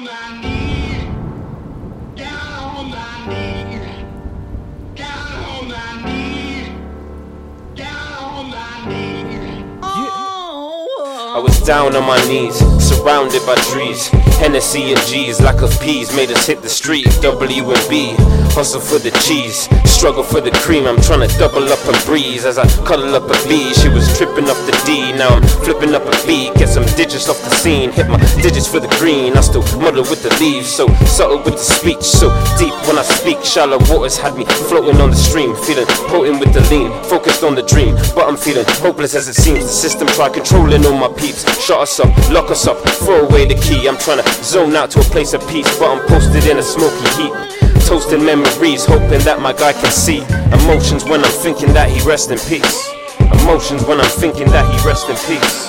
on my knee, down on my knee, down on my knee, down on my knee. Oh. I was down on my knees, surrounded by trees. Hennessy and G's, lack of P's made us hit the street. W and B, hustle for the cheese, struggle for the cream. I'm trying to double up and breeze as I cuddle up a B. She was tripping up the D, now I'm flipping up a B. Get some digits off the scene, hit my digits for the green. I still muddle with the leaves, so subtle with the speech, so deep when I speak. Shallow waters had me floating on the stream, feeling potent with the lean, focused on the dream. But I'm feeling hopeless as it seems. The system tried controlling all my peeps, shut us up, lock us up, throw away the key. I'm trying to zone out to a place of peace, but I'm posted in a smoky heap. Toasting memories, hoping that my guy can see. Emotions when I'm thinking that he rests in peace. Emotions when I'm thinking that he rests in peace.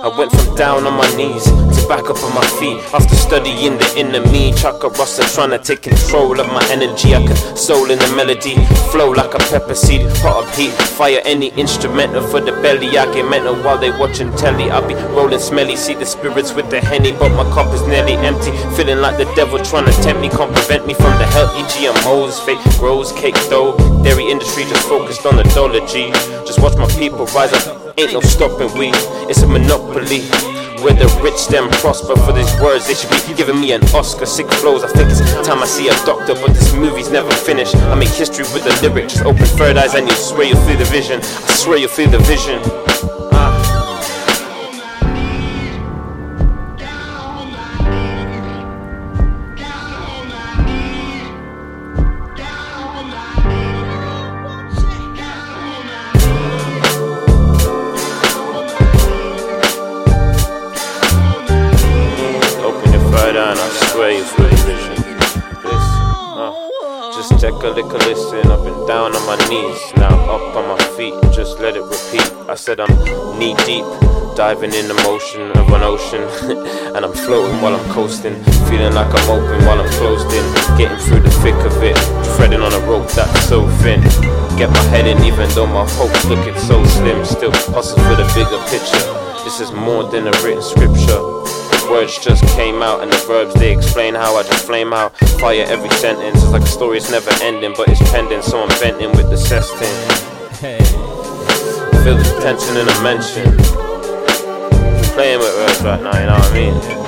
I went from down on my knees to back up on my feet. After studying the enemy, Chaka Rasta trying to take control of my energy. I can soul in the melody, flow like a pepper seed, hot up heat. Fire any instrumental for the belly. I get mental while they watching telly. I be rolling smelly, see the spirits with the henny, but my cup is nearly empty. Feeling like the devil trying to tempt me, can't prevent me from the healthy GMOs. Fake grows, cake dough, dairy industry just focused on the dollar G. Just watch my people rise up. Ain't no stopping weed, it's a monopoly. Where the rich then prosper. For these words, they should be giving me an Oscar. Sick flows, I think it's time I see a doctor. But this movie's never finished. I make history with the lyrics. Just open third eyes and you swear you'll feel the vision. I swear you'll feel the vision. Just take a little listen, I've been down on my knees, now I'm up on my feet, just let it repeat. I said I'm knee deep, diving in the motion of an ocean. And I'm floating while I'm coasting, feeling like I'm open while I'm closed in. Getting through the thick of it, threading on a rope that's so thin. Get my head in even though my hopes looking so slim. Still hustle for the bigger picture, this is more than a written scripture. Words just came out and the verbs they explain how I just flame out. Fire every sentence, it's like a story it's never ending, but it's pending, so I'm venting with the sestin. Hey. Feel the tension in a mention. Playing with words right now, you know what I mean?